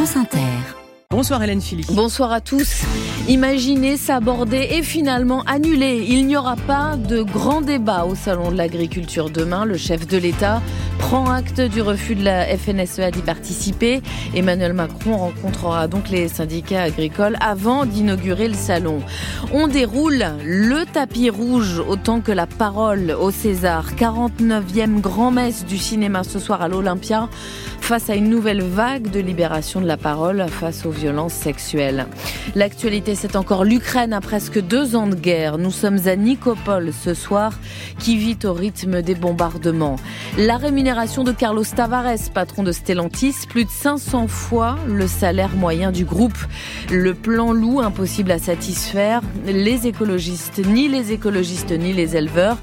France Inter. Bonsoir Hélène Philippe. Bonsoir à tous. Imaginer, s'aborder et finalement annuler. Il n'y aura pas de grand débat au Salon de l'Agriculture demain. Le chef de l'État prend acte du refus de la FNSEA d'y participer. Emmanuel Macron rencontrera donc les syndicats agricoles avant d'inaugurer le salon. On déroule le tapis rouge autant que la parole au Césars. 49e grand-messe du cinéma ce soir à l'Olympia face à une nouvelle vague de libération de la parole face aux violences sexuelles. L'actualité, c'est encore l'Ukraine à presque 2 ans de guerre. Nous sommes à Nikopol ce soir, qui vit au rythme des bombardements. La rémunération de Carlos Tavares, patron de Stellantis, plus de 500 fois le salaire moyen du groupe. Le plan loup, impossible à satisfaire. Les écologistes ni les éleveurs.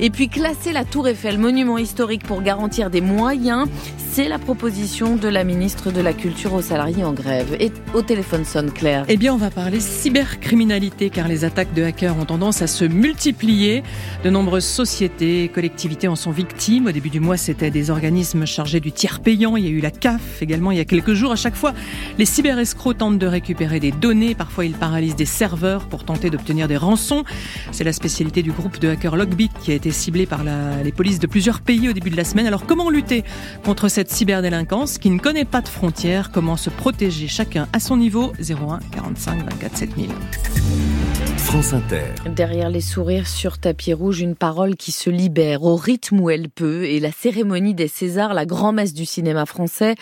Et puis classer la Tour Eiffel, monument historique, pour garantir des moyens, c'est la proposition de la ministre de la Culture aux salariés en grève. Et au téléphone sonne Claire. Eh bien, on va parler cybercriminalité, car les attaques de hackers ont tendance à se multiplier. De nombreuses sociétés et collectivités en sont victimes. Au début du mois, c'était des organismes chargés du tiers payant. Il y a eu la CAF également il y a quelques jours. À chaque fois, les cyberescrocs tentent de récupérer des données. Parfois, ils paralysent des serveurs pour tenter d'obtenir des rançons. C'est la spécialité du groupe de hackers Lockbit, qui a été ciblé par les polices de plusieurs pays au début de la semaine. Alors, comment lutter contre cette cyberdélinquance qui ne connaît pas de frontières? Comment se protéger, chacun à son niveau? 01 45 24 7000. France Inter. Derrière les sourires sur tapis rouge, une parole qui se libère au rythme où elle peut. Et la cérémonie des Césars, la grand-messe du cinéma français,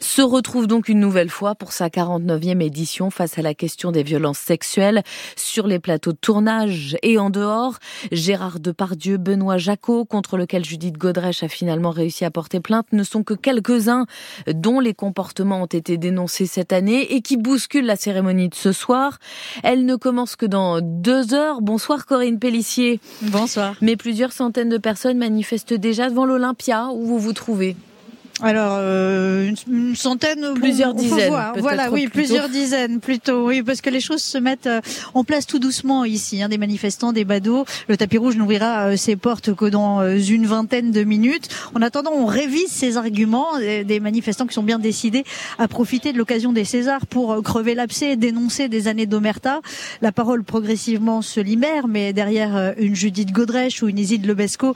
se retrouve donc une nouvelle fois pour sa 49e édition face à la question des violences sexuelles sur les plateaux de tournage et en dehors. Gérard Depardieu, Benoît Jacquot, contre lequel Judith Godrèche a finalement réussi à porter plainte, ne sont que quelques-uns dont les comportements ont été dénoncés cette année et qui bousculent la cérémonie de ce soir. Elle ne commence que dans 2 heures. Bonsoir Corinne Pellissier. Bonsoir. Mais plusieurs centaines de personnes manifestent déjà devant l'Olympia où vous vous trouvez. Alors, une centaine, plusieurs dizaines, voilà, oui, plusieurs dizaines plutôt, oui, parce que les choses se mettent en place tout doucement ici. Des manifestants, des badauds. Le tapis rouge n'ouvrira ses portes que dans une vingtaine de minutes. En attendant, on révise ces arguments des manifestants qui sont bien décidés à profiter de l'occasion des Césars pour crever l'abcès et dénoncer des années d'omerta. La parole progressivement se libère, mais derrière une Judith Godrèche ou une Iside Lebesco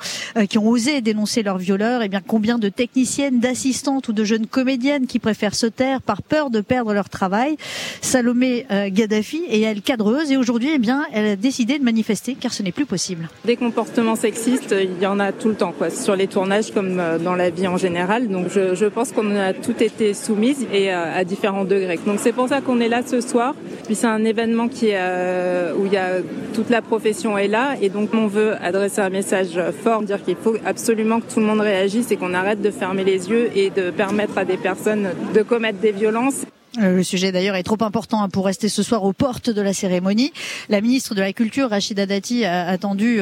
qui ont osé dénoncer leurs violeurs, combien de techniciennes, assistantes ou de jeunes comédiennes qui préfèrent se taire par peur de perdre leur travail. Salomé Gaddafi est elle cadreuse et aujourd'hui elle a décidé de manifester car ce n'est plus possible. Des comportements sexistes, il y en a tout le temps sur les tournages comme dans la vie en général. Donc je pense qu'on a toutes été soumises et à différents degrés. Donc c'est pour ça qu'on est là ce soir. Puis c'est un événement qui où il y a toute la profession est là et donc on veut adresser un message fort, dire qu'il faut absolument que tout le monde réagisse et qu'on arrête de fermer les yeux et de permettre à des personnes de commettre des violences. Le sujet d'ailleurs est trop important pour rester ce soir aux portes de la cérémonie. La ministre de la Culture, Rachida Dati, a attendu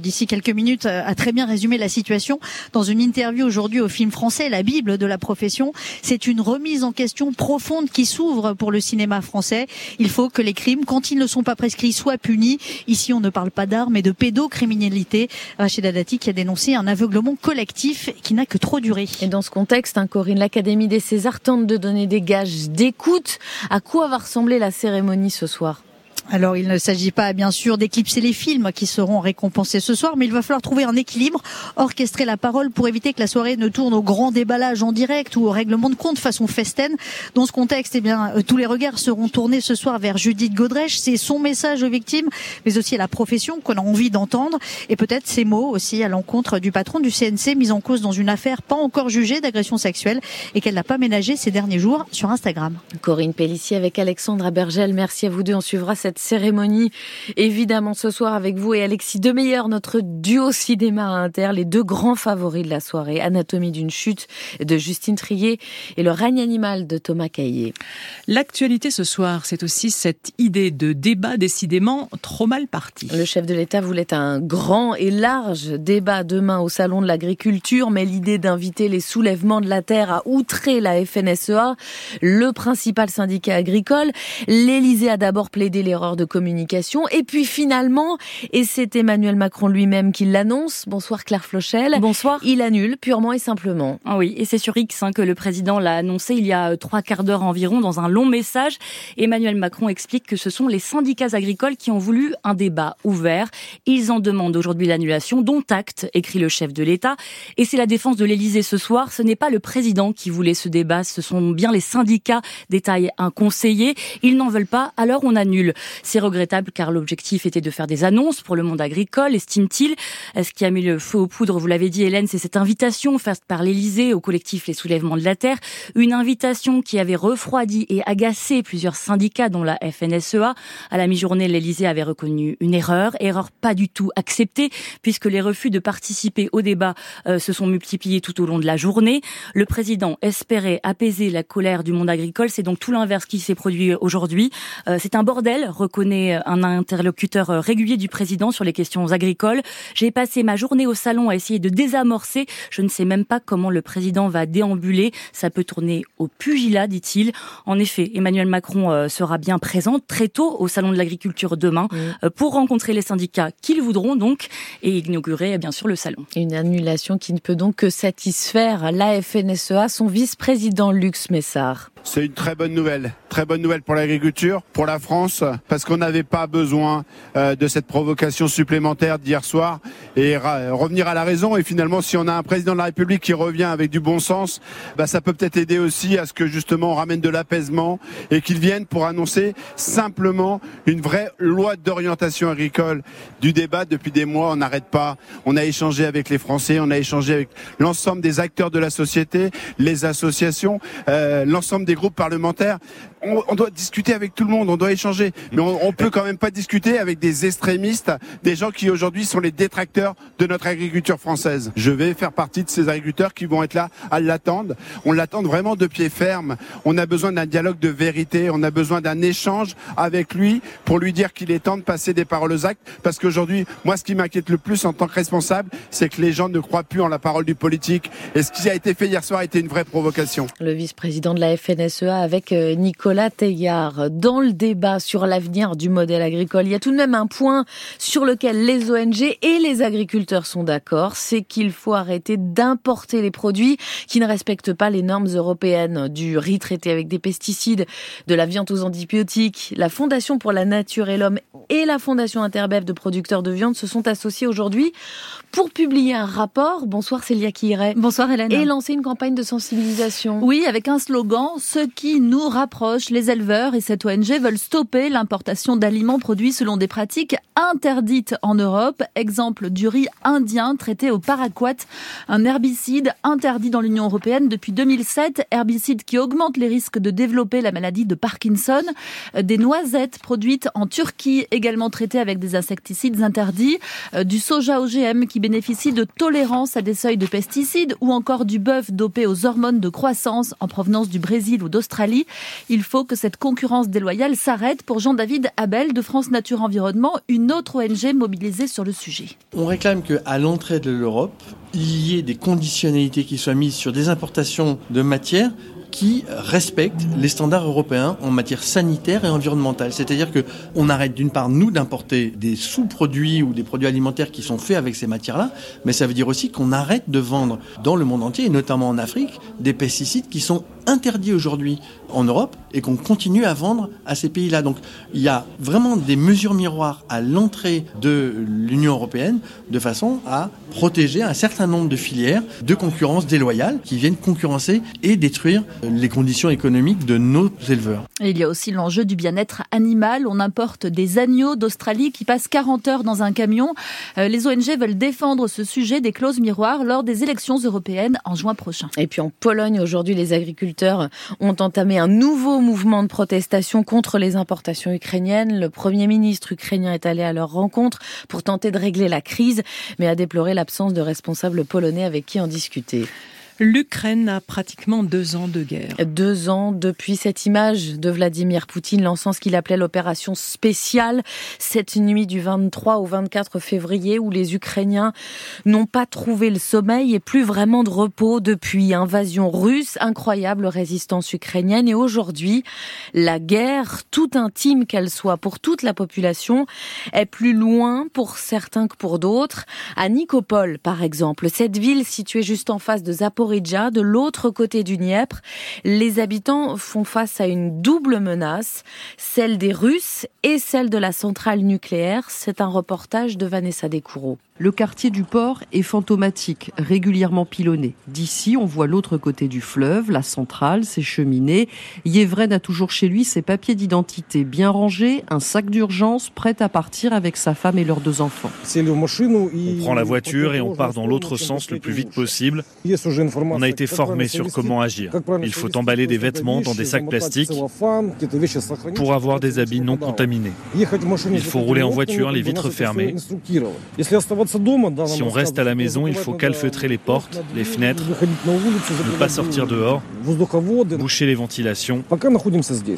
d'ici quelques minutes, a très bien résumé la situation. Dans une interview aujourd'hui au Film Français, la Bible de la profession, c'est une remise en question profonde qui s'ouvre pour le cinéma français. Il faut que les crimes, quand ils ne sont pas prescrits, soient punis. Ici, on ne parle pas d'armes mais de pédocriminalité. Rachida Dati qui a dénoncé un aveuglement collectif qui n'a que trop duré. Et dans ce contexte, Corinne, l'Académie des Césars tente de donner des gages Écoute, à quoi va ressembler la cérémonie ce soir ? Alors, il ne s'agit pas, bien sûr, d'éclipser les films qui seront récompensés ce soir, mais il va falloir trouver un équilibre, orchestrer la parole pour éviter que la soirée ne tourne au grand déballage en direct ou au règlement de compte façon festaine. Dans ce contexte, tous les regards seront tournés ce soir vers Judith Godrèche. C'est son message aux victimes, mais aussi à la profession qu'on a envie d'entendre. Et peut-être ces mots aussi à l'encontre du patron du CNC, mis en cause dans une affaire pas encore jugée d'agression sexuelle et qu'elle n'a pas ménagée ces derniers jours sur Instagram. Corinne Pellissier avec Alexandre Abergel. Merci à vous deux. On suivra cette cérémonie, évidemment, ce soir avec vous et Alexis De Meilleur, notre duo cinéma Inter, les 2 grands favoris de la soirée, Anatomie d'une chute de Justine Triet et Le Règne animal de Thomas Caillé. L'actualité ce soir, c'est aussi cette idée de débat décidément trop mal partie. Le chef de l'État voulait un grand et large débat demain au Salon de l'Agriculture, mais l'idée d'inviter les Soulèvements de la Terre a outré la FNSEA, le principal syndicat agricole. L'Élysée a d'abord plaidé les erreur de communication. Et puis finalement, et c'est Emmanuel Macron lui-même qui l'annonce, bonsoir Claire Flochel. Bonsoir. Il annule purement et simplement. Ah oui, et c'est sur X que le président l'a annoncé il y a 3 quarts d'heure environ dans un long message. Emmanuel Macron explique que ce sont les syndicats agricoles qui ont voulu un débat ouvert. Ils en demandent aujourd'hui l'annulation, dont acte, écrit le chef de l'État. Et c'est la défense de l'Élysée ce soir. Ce n'est pas le président qui voulait ce débat, ce sont bien les syndicats, détaille un conseiller. Ils n'en veulent pas, alors on annule. C'est regrettable car l'objectif était de faire des annonces pour le monde agricole, estime-t-il. Ce qui a mis le feu aux poudres, vous l'avez dit Hélène, c'est cette invitation faite par l'Élysée au collectif Les Soulèvements de la Terre. Une invitation qui avait refroidi et agacé plusieurs syndicats, dont la FNSEA. À la mi-journée, l'Élysée avait reconnu une erreur, erreur pas du tout acceptée, puisque les refus de participer au débat se sont multipliés tout au long de la journée. Le président espérait apaiser la colère du monde agricole. C'est donc tout l'inverse qui s'est produit aujourd'hui. C'est un bordel, reconnaît un interlocuteur régulier du président sur les questions agricoles. J'ai passé ma journée au salon à essayer de désamorcer. Je ne sais même pas comment le président va déambuler. Ça peut tourner au pugilat, dit-il. En effet, Emmanuel Macron sera bien présent très tôt au Salon de l'Agriculture demain pour rencontrer les syndicats qu'ils voudront donc et inaugurer bien sûr le salon. Une annulation qui ne peut donc que satisfaire la FNSEA, son vice-président Luc Messard. C'est une très bonne nouvelle pour l'agriculture, pour la France, parce qu'on n'avait pas besoin de cette provocation supplémentaire d'hier soir et revenir à la raison. Et finalement, si on a un président de la République qui revient avec du bon sens, bah, ça peut peut-être aider aussi à ce que justement on ramène de l'apaisement et qu'il vienne pour annoncer simplement une vraie loi d'orientation agricole. Du débat depuis des mois, on n'arrête pas. On a échangé avec les Français, on a échangé avec l'ensemble des acteurs de la société, les associations, l'ensemble des groupes parlementaires. On doit discuter avec tout le monde, on doit échanger. Mais on peut quand même pas discuter avec des extrémistes, des gens qui aujourd'hui sont les détracteurs de notre agriculture française. Je vais faire partie de ces agriculteurs qui vont être là à l'attendre. On l'attend vraiment de pied ferme. On a besoin d'un dialogue de vérité, on a besoin d'un échange avec lui pour lui dire qu'il est temps de passer des paroles aux actes. Parce qu'aujourd'hui, moi, ce qui m'inquiète le plus en tant que responsable, c'est que les gens ne croient plus en la parole du politique. Et ce qui a été fait hier soir a été une vraie provocation. Le vice-président de la FNSEA avec Nicolas Teilhard. Dans le débat sur l'avenir du modèle agricole, il y a tout de même un point sur lequel les ONG et les agriculteurs sont d'accord, c'est qu'il faut arrêter d'importer les produits qui ne respectent pas les normes européennes, du riz traité avec des pesticides, de la viande aux antibiotiques. La Fondation pour la Nature et l'Homme et la Fondation Interbev de producteurs de viande se sont associés aujourd'hui pour publier un rapport. Bonsoir Célia Quiré. Bonsoir Hélène. Et lancer une campagne de sensibilisation. Oui, avec un slogan, ce qui nous rapproche. Les éleveurs et cette ONG veulent stopper l'importation d'aliments produits selon des pratiques interdites en Europe. Exemple du riz indien traité au paraquat, un herbicide interdit dans l'Union européenne depuis 2007, herbicide qui augmente les risques de développer la maladie de Parkinson. Des noisettes produites en Turquie, également traitées avec des insecticides interdits, du soja OGM qui bénéficie de tolérance à des seuils de pesticides ou encore du bœuf dopé aux hormones de croissance en provenance du Brésil ou d'Australie. Il faut que cette concurrence déloyale s'arrête pour Jean-David Abel de France Nature Environnement, une autre ONG mobilisée sur le sujet. On réclame qu'à l'entrée de l'Europe, il y ait des conditionnalités qui soient mises sur des importations de matières qui respectent les standards européens en matière sanitaire et environnementale. C'est-à-dire qu'on arrête d'une part, nous, d'importer des sous-produits ou des produits alimentaires qui sont faits avec ces matières-là, mais ça veut dire aussi qu'on arrête de vendre dans le monde entier, et notamment en Afrique, des pesticides qui sont interdits aujourd'hui en Europe et qu'on continue à vendre à ces pays-là. Donc il y a vraiment des mesures miroirs à l'entrée de l'Union européenne de façon à protéger un certain nombre de filières de concurrence déloyale qui viennent concurrencer et détruire les conditions économiques de nos éleveurs. Et il y a aussi l'enjeu du bien-être animal. On importe des agneaux d'Australie qui passent 40 heures dans un camion. Les ONG veulent défendre ce sujet des clauses miroirs lors des élections européennes en juin prochain. Et puis en Pologne, aujourd'hui, les agriculteurs ont entamé un nouveau mouvement de protestation contre les importations ukrainiennes. Le Premier ministre ukrainien est allé à leur rencontre pour tenter de régler la crise, mais a déploré l'absence de responsables polonais avec qui en discuter. L'Ukraine a pratiquement 2 ans de guerre. 2 ans depuis cette image de Vladimir Poutine lançant ce qu'il appelait l'opération spéciale cette nuit du 23 au 24 février où les Ukrainiens n'ont pas trouvé le sommeil et plus vraiment de repos depuis invasion russe, incroyable résistance ukrainienne et aujourd'hui la guerre, toute intime qu'elle soit pour toute la population, est plus loin pour certains que pour d'autres. À Nikopol par exemple, cette ville située juste en face de Zaporizhzhia, de l'autre côté du Dniepr, les habitants font face à une double menace, celle des Russes et celle de la centrale nucléaire. C'est un reportage de Vanessa Descoureaux. Le quartier du port est fantomatique, régulièrement pilonné. D'ici, on voit l'autre côté du fleuve, la centrale, ses cheminées. Yevren a toujours chez lui ses papiers d'identité bien rangés, un sac d'urgence prêt à partir avec sa femme et leurs 2 enfants. On prend la voiture et on part dans l'autre sens le plus vite possible. On a été formé sur comment agir. Il faut emballer des vêtements dans des sacs plastiques pour avoir des habits non contaminés. Il faut rouler en voiture, les vitres fermées. Si on reste à la maison, il faut calfeutrer les portes, les fenêtres, ne pas sortir dehors, boucher les ventilations.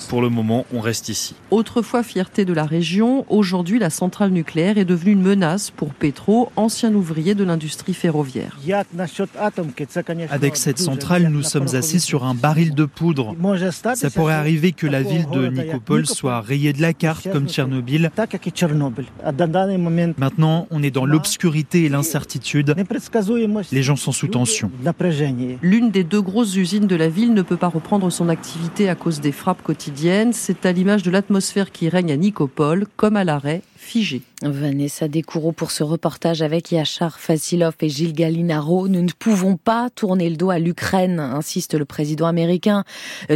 Pour le moment, on reste ici. Autrefois fierté de la région, aujourd'hui la centrale nucléaire est devenue une menace pour Petro, ancien ouvrier de l'industrie ferroviaire. Avec cette centrale, nous sommes assis sur un baril de poudre. Ça pourrait arriver que la ville de Nikopol soit rayée de la carte comme Tchernobyl. Maintenant, on est dans l'obscurité et l'incertitude. Les gens sont sous tension. L'une des 2 grosses usines de la ville ne peut pas reprendre son activité à cause des frappes quotidiennes. C'est à l'image de l'atmosphère qui règne à Nikopol, comme à l'arrêt, figée. Vanessa Descoureaux pour ce reportage avec Yachar Fassilov et Gilles Gallinaro. Nous ne pouvons pas tourner le dos à l'Ukraine, insiste le président américain.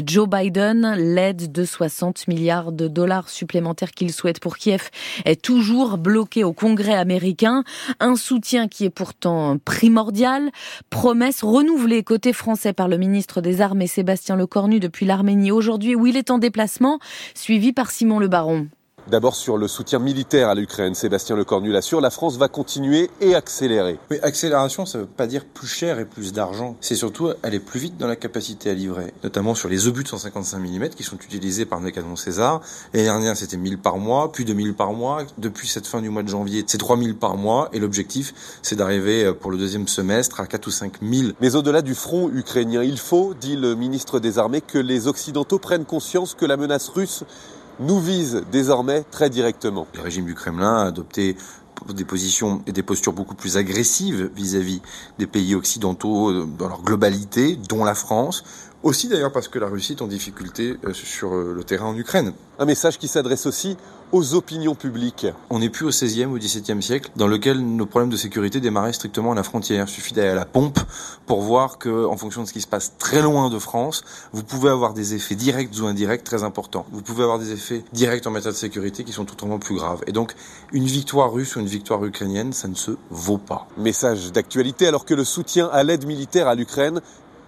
Joe Biden, l'aide de 60 milliards de dollars supplémentaires qu'il souhaite pour Kiev est toujours bloquée au Congrès américain. Un soutien qui est pourtant primordial. Promesse renouvelée côté français par le ministre des Armées Sébastien Lecornu depuis l'Arménie aujourd'hui où il est en déplacement, suivi par Simon Le Baron. D'abord sur le soutien militaire à l'Ukraine, Sébastien Lecornu l'assure, la France va continuer et accélérer. Mais accélération, ça ne veut pas dire plus cher et plus d'argent. C'est surtout aller plus vite dans la capacité à livrer, notamment sur les obus de 155 mm qui sont utilisés par les canons Césars. L'année dernière, c'était 1000 par mois, puis 2000 par mois. Depuis cette fin du mois de janvier, c'est 3000 par mois. Et l'objectif, c'est d'arriver pour le 2e semestre à 4 ou 5 000. Mais au-delà du front ukrainien, il faut, dit le ministre des Armées, que les Occidentaux prennent conscience que la menace russe nous vise désormais très directement. Le régime du Kremlin a adopté des positions et des postures beaucoup plus agressives vis-à-vis des pays occidentaux dans leur globalité, dont la France. Aussi d'ailleurs parce que la Russie est en difficulté sur le terrain en Ukraine. Un message qui s'adresse aussi aux opinions publiques. On n'est plus au 16e ou 17e siècle dans lequel nos problèmes de sécurité démarraient strictement à la frontière. Il suffit d'aller à la pompe pour voir que, en fonction de ce qui se passe très loin de France, vous pouvez avoir des effets directs ou indirects très importants. Vous pouvez avoir des effets directs en matière de sécurité qui sont tout autrement plus graves. Et donc, une victoire russe ou une victoire ukrainienne, ça ne se vaut pas. Message d'actualité alors que le soutien à l'aide militaire à l'Ukraine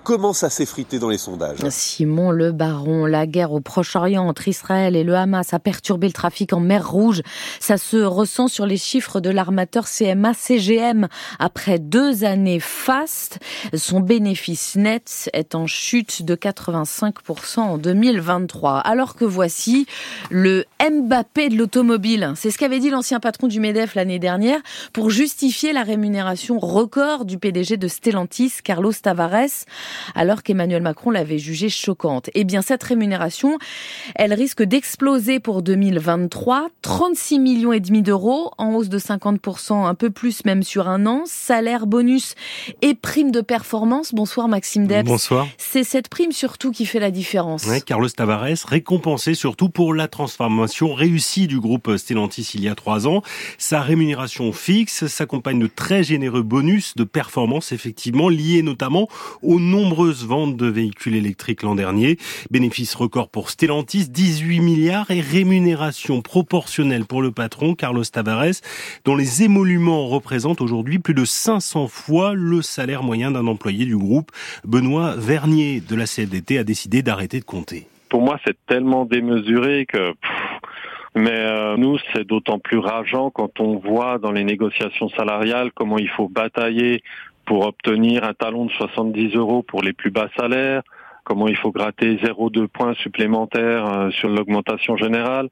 commence à s'effriter dans les sondages. Simon Le Baron, la guerre au Proche-Orient entre Israël et le Hamas a perturbé le trafic en mer Rouge. Ça se ressent sur les chiffres de l'armateur CMA-CGM. Après 2 années faste, son bénéfice net est en chute de 85% en 2023. Alors que voici le Mbappé de l'automobile. C'est ce qu'avait dit l'ancien patron du MEDEF l'année dernière pour justifier la rémunération record du PDG de Stellantis, Carlos Tavares, alors qu'Emmanuel Macron l'avait jugée choquante. Eh bien, cette rémunération, elle risque d'exploser pour 2023. 36,5 millions d'euros, en hausse de 50%, un peu plus même sur un an. Salaire, bonus et prime de performance. Bonsoir Maxime Debs. Bonsoir. C'est cette prime surtout qui fait la différence. Ouais, Carlos Tavares, récompensé surtout pour la transformation réussie du groupe Stellantis il y a 3 ans. Sa rémunération fixe s'accompagne de très généreux bonus de performance, effectivement, liés notamment aux nombreuses ventes de véhicules électriques l'an dernier. Bénéfice record pour Stellantis, 18 milliards et rémunération proportionnelle pour le patron, Carlos Tavares, dont les émoluments représentent aujourd'hui plus de 500 fois le salaire moyen d'un employé du groupe. Benoît Vernier de la CFDT a décidé d'arrêter de compter. Pour moi, c'est tellement démesuré que... Mais nous, c'est d'autant plus rageant quand on voit dans les négociations salariales comment il faut batailler pour obtenir un talon de 70 € pour les plus bas salaires, comment il faut gratter 0,2 points supplémentaires sur l'augmentation générale.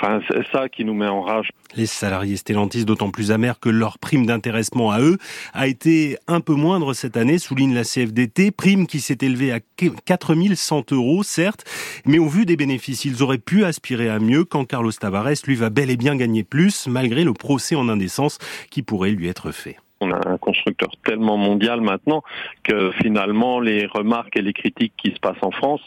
Enfin, c'est ça qui nous met en rage. Les salariés Stellantis, d'autant plus amers que leur prime d'intéressement à eux a été un peu moindre cette année, souligne la CFDT. Prime qui s'est élevée à 4 100 €, certes, mais au vu des bénéfices, ils auraient pu aspirer à mieux quand Carlos Tavares, lui, va bel et bien gagner plus, malgré le procès en indécence qui pourrait lui être fait. On a un constructeur tellement mondial maintenant que finalement les remarques et les critiques qui se passent en France,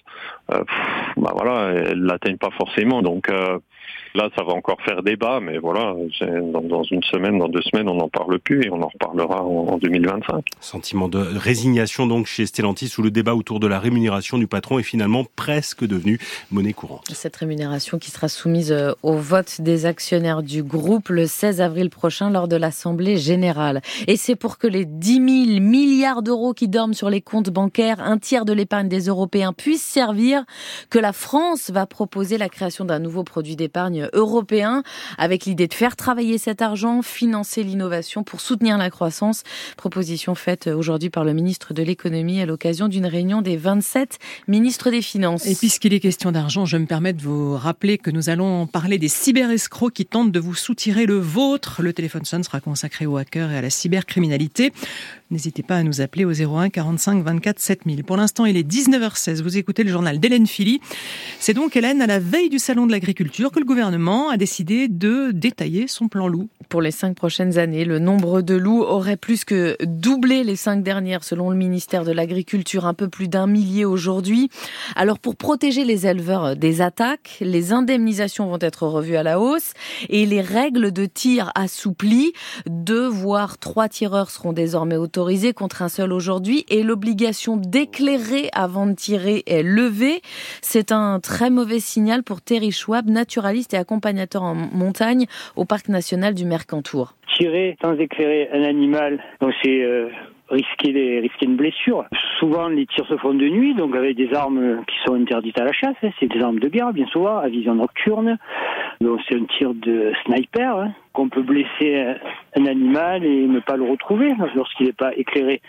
elles l'atteignent pas forcément. Donc là, ça va encore faire débat, mais voilà, dans une semaine, dans 2 semaines, on n'en parle plus et on en reparlera en 2025. Sentiment de résignation donc chez Stellantis, où le débat autour de la rémunération du patron est finalement presque devenu monnaie courante. Cette rémunération qui sera soumise au vote des actionnaires du groupe le 16 avril prochain lors de l'Assemblée Générale. Et c'est pour que les 10 000 milliards € qui dorment sur les comptes bancaires, un tiers de l'épargne des Européens, puissent servir, que la France va proposer la création d'un nouveau produit d'épargne européen, avec l'idée de faire travailler cet argent, financer l'innovation pour soutenir la croissance. Proposition faite aujourd'hui par le ministre de l'économie à l'occasion d'une réunion des 27 ministres des Finances. Et puisqu'il est question d'argent, je me permets de vous rappeler que nous allons parler des cyberescrocs qui tentent de vous soutirer le vôtre. Le téléphone sonne sera consacré aux hackers et à la cybercriminalité. N'hésitez pas à nous appeler au 01 45 24 7000. Pour l'instant, il est 19h16. Vous écoutez le journal d'Hélène Philippe. C'est donc, Hélène, à la veille du Salon de l'Agriculture que le gouvernement a décidé de détailler son plan loup. Pour les 5 prochaines années, le nombre de loups aurait plus que doublé les 5 dernières, selon le ministère de l'Agriculture, un peu plus d'1 000 aujourd'hui. Alors, pour protéger les éleveurs des attaques, les indemnisations vont être revues à la hausse et les règles de tir assouplies. 2 voire 3 tireurs seront désormais autorisés contre 1 seul aujourd'hui, et l'obligation d'éclairer avant de tirer est levée. C'est un très mauvais signal pour Thierry Schwab, naturaliste et accompagnateur en montagne au parc national du Mercantour. Tirer sans éclairer un animal, donc c'est risquer une blessure. Souvent, les tirs se font de nuit, donc avec des armes qui sont interdites à la chasse. Hein. C'est des armes de guerre, bien souvent, à vision nocturne. Donc c'est un tir de sniper, hein, qu'on peut blesser un animal et ne pas le retrouver lorsqu'il n'est pas éclairé.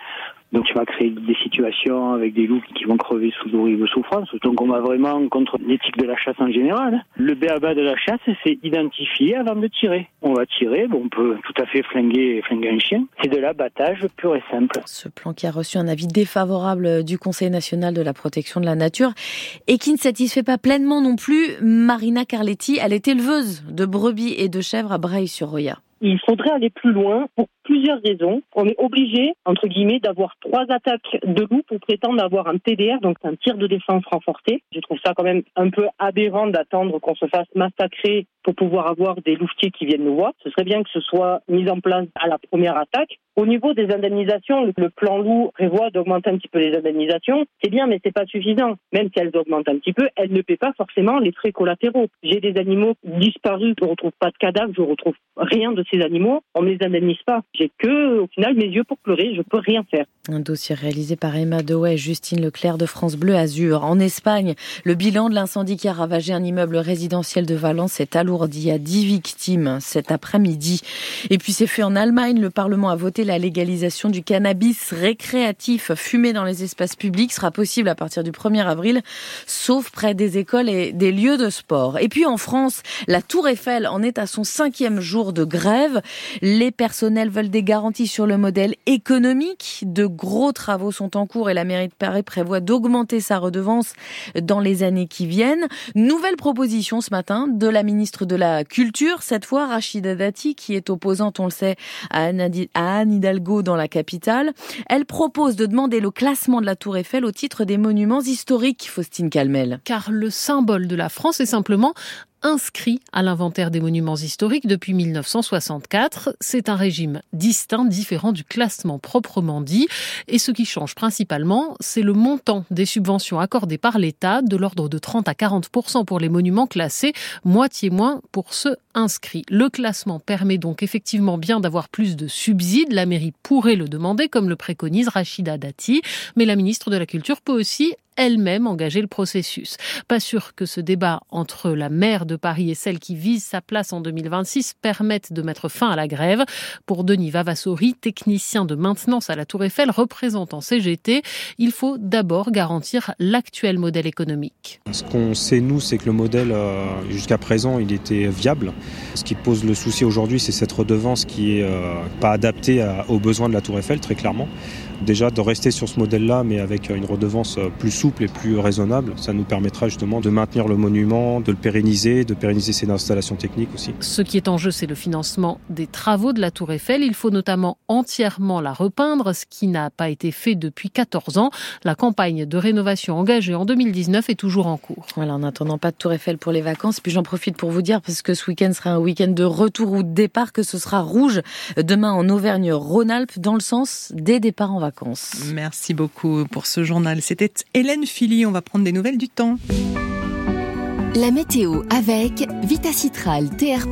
Donc tu vas créer des situations avec des loups qui vont crever sous d'horribles souffrances. Donc on va vraiment contre l'éthique de la chasse en général. Le b.a.-ba de la chasse, c'est identifier avant de tirer. On va tirer, on peut tout à fait flinguer un chien. C'est de l'abattage pur et simple. Ce plan qui a reçu un avis défavorable du Conseil national de la protection de la nature et qui ne satisfait pas pleinement non plus Marina Carletti. Elle est éleveuse de brebis et de chèvres à Braille-sur-Roya. Il faudrait aller plus loin pour plusieurs raisons. On est obligé, entre guillemets, d'avoir 3 attaques de loups pour prétendre avoir un TDR, donc un tir de défense renforcé. Je trouve ça quand même un peu aberrant d'attendre qu'on se fasse massacrer pour pouvoir avoir des louvetiers qui viennent nous voir. Ce serait bien que ce soit mis en place à la première attaque. Au niveau des indemnisations, le plan loup prévoit d'augmenter un petit peu les indemnisations. C'est bien, mais c'est pas suffisant. Même si elles augmentent un petit peu, elles ne paient pas forcément les frais collatéraux. J'ai des animaux disparus, je ne retrouve pas de cadavres, je ne retrouve rien de ces animaux, on ne les indemnise pas. J'ai que, au final, mes yeux pour pleurer, je ne peux rien faire. Un dossier réalisé par Emma Dewey et Justine Leclerc de France Bleu Azur. En Espagne, le bilan de l'incendie qui a ravagé un immeuble résidentiel de Valence est alourdi à 10 victimes cet après-midi. Et puis c'est fait en Allemagne, le Parlement a voté la légalisation du cannabis récréatif fumé dans les espaces publics sera possible à partir du 1er avril, sauf près des écoles et des lieux de sport. Et puis en France, la Tour Eiffel en est à son 5e jour de grève. Les personnels veulent des garanties sur le modèle économique. De gros travaux sont en cours et la mairie de Paris prévoit d'augmenter sa redevance dans les années qui viennent. Nouvelle proposition ce matin de la ministre de la Culture, cette fois Rachida Dati, qui est opposante, on le sait, à Anne Hidalgo dans la capitale. Elle propose de demander le classement de la Tour Eiffel au titre des monuments historiques, Faustine Calmel. Car le symbole de la France est simplement inscrit à l'inventaire des monuments historiques depuis 1964. C'est un régime distinct, différent du classement proprement dit. Et ce qui change principalement, c'est le montant des subventions accordées par l'État, de l'ordre de 30 à 40% pour les monuments classés, moitié moins pour ceux inscrits. Le classement permet donc effectivement bien d'avoir plus de subsides. La mairie pourrait le demander, comme le préconise Rachida Dati. Mais la ministre de la Culture peut aussi elle-même engager le processus. Pas sûr que ce débat entre la maire de Paris et celle qui vise sa place en 2026 permette de mettre fin à la grève. Pour Denis Vavassori, technicien de maintenance à la Tour Eiffel, représentant CGT, il faut d'abord garantir l'actuel modèle économique. Ce qu'on sait, nous, c'est que le modèle, jusqu'à présent, il était viable. Ce qui pose le souci aujourd'hui, c'est cette redevance qui n'est pas adaptée aux besoins de la Tour Eiffel, très clairement. Déjà, de rester sur ce modèle-là, mais avec une redevance plus souple et plus raisonnable, ça nous permettra justement de maintenir le monument, de le pérenniser, ses installations techniques aussi. Ce qui est en jeu, c'est le financement des travaux de la Tour Eiffel. Il faut notamment entièrement la repeindre, ce qui n'a pas été fait depuis 14 ans. La campagne de rénovation engagée en 2019 est toujours en cours. Voilà, en attendant, pas de Tour Eiffel pour les vacances. Puis j'en profite pour vous dire, parce que ce week-end sera un week-end de retour ou de départ, que ce sera rouge demain en Auvergne-Rhône-Alpes, dans le sens des départs en vacances. Merci beaucoup pour ce journal. C'était Hélène Philippe. On va prendre des nouvelles du temps. La météo avec Vitacitral TR+,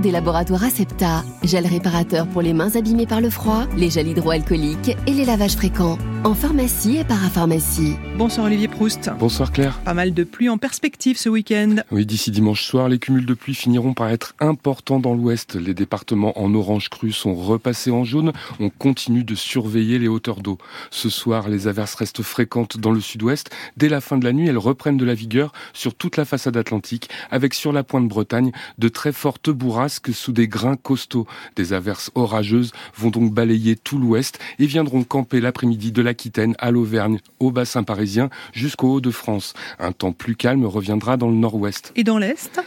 des laboratoires Asepta. Gel réparateur pour les mains abîmées par le froid, les gels hydroalcooliques et les lavages fréquents. En pharmacie et parapharmacie. Bonsoir Olivier Proust. Bonsoir Claire. Pas mal de pluie en perspective ce week-end. Oui, d'ici dimanche soir, les cumuls de pluie finiront par être importants dans l'ouest. Les départements en orange cru sont repassés en jaune. On continue de surveiller les hauteurs d'eau. Ce soir, les averses restent fréquentes dans le sud-ouest. Dès la fin de la nuit, elles reprennent de la vigueur sur toute la façade atlantique, avec sur la pointe Bretagne de très fortes bourrasques sous des grains costauds. Des averses orageuses vont donc balayer tout l'ouest et viendront camper l'après-midi de l'Aquitaine à l'Auvergne, au bassin parisien jusqu'au Hauts-de-France. Un temps plus calme reviendra dans le nord-ouest. Et dans l'est ?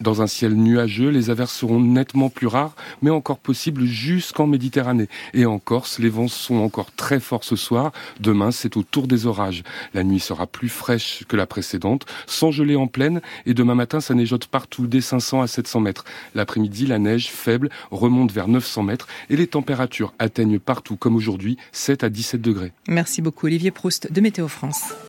Dans un ciel nuageux, les averses seront nettement plus rares, mais encore possibles jusqu'en Méditerranée. Et en Corse, les vents sont encore très forts ce soir. Demain, c'est au tour des orages. La nuit sera plus fraîche que la précédente, sans gelée en plaine. Et demain matin, ça neigeote partout, dès 500 à 700 mètres. L'après-midi, la neige faible remonte vers 900 mètres et les températures atteignent partout, comme aujourd'hui, 7 à 17 degrés. Merci beaucoup Olivier Proust de Météo France.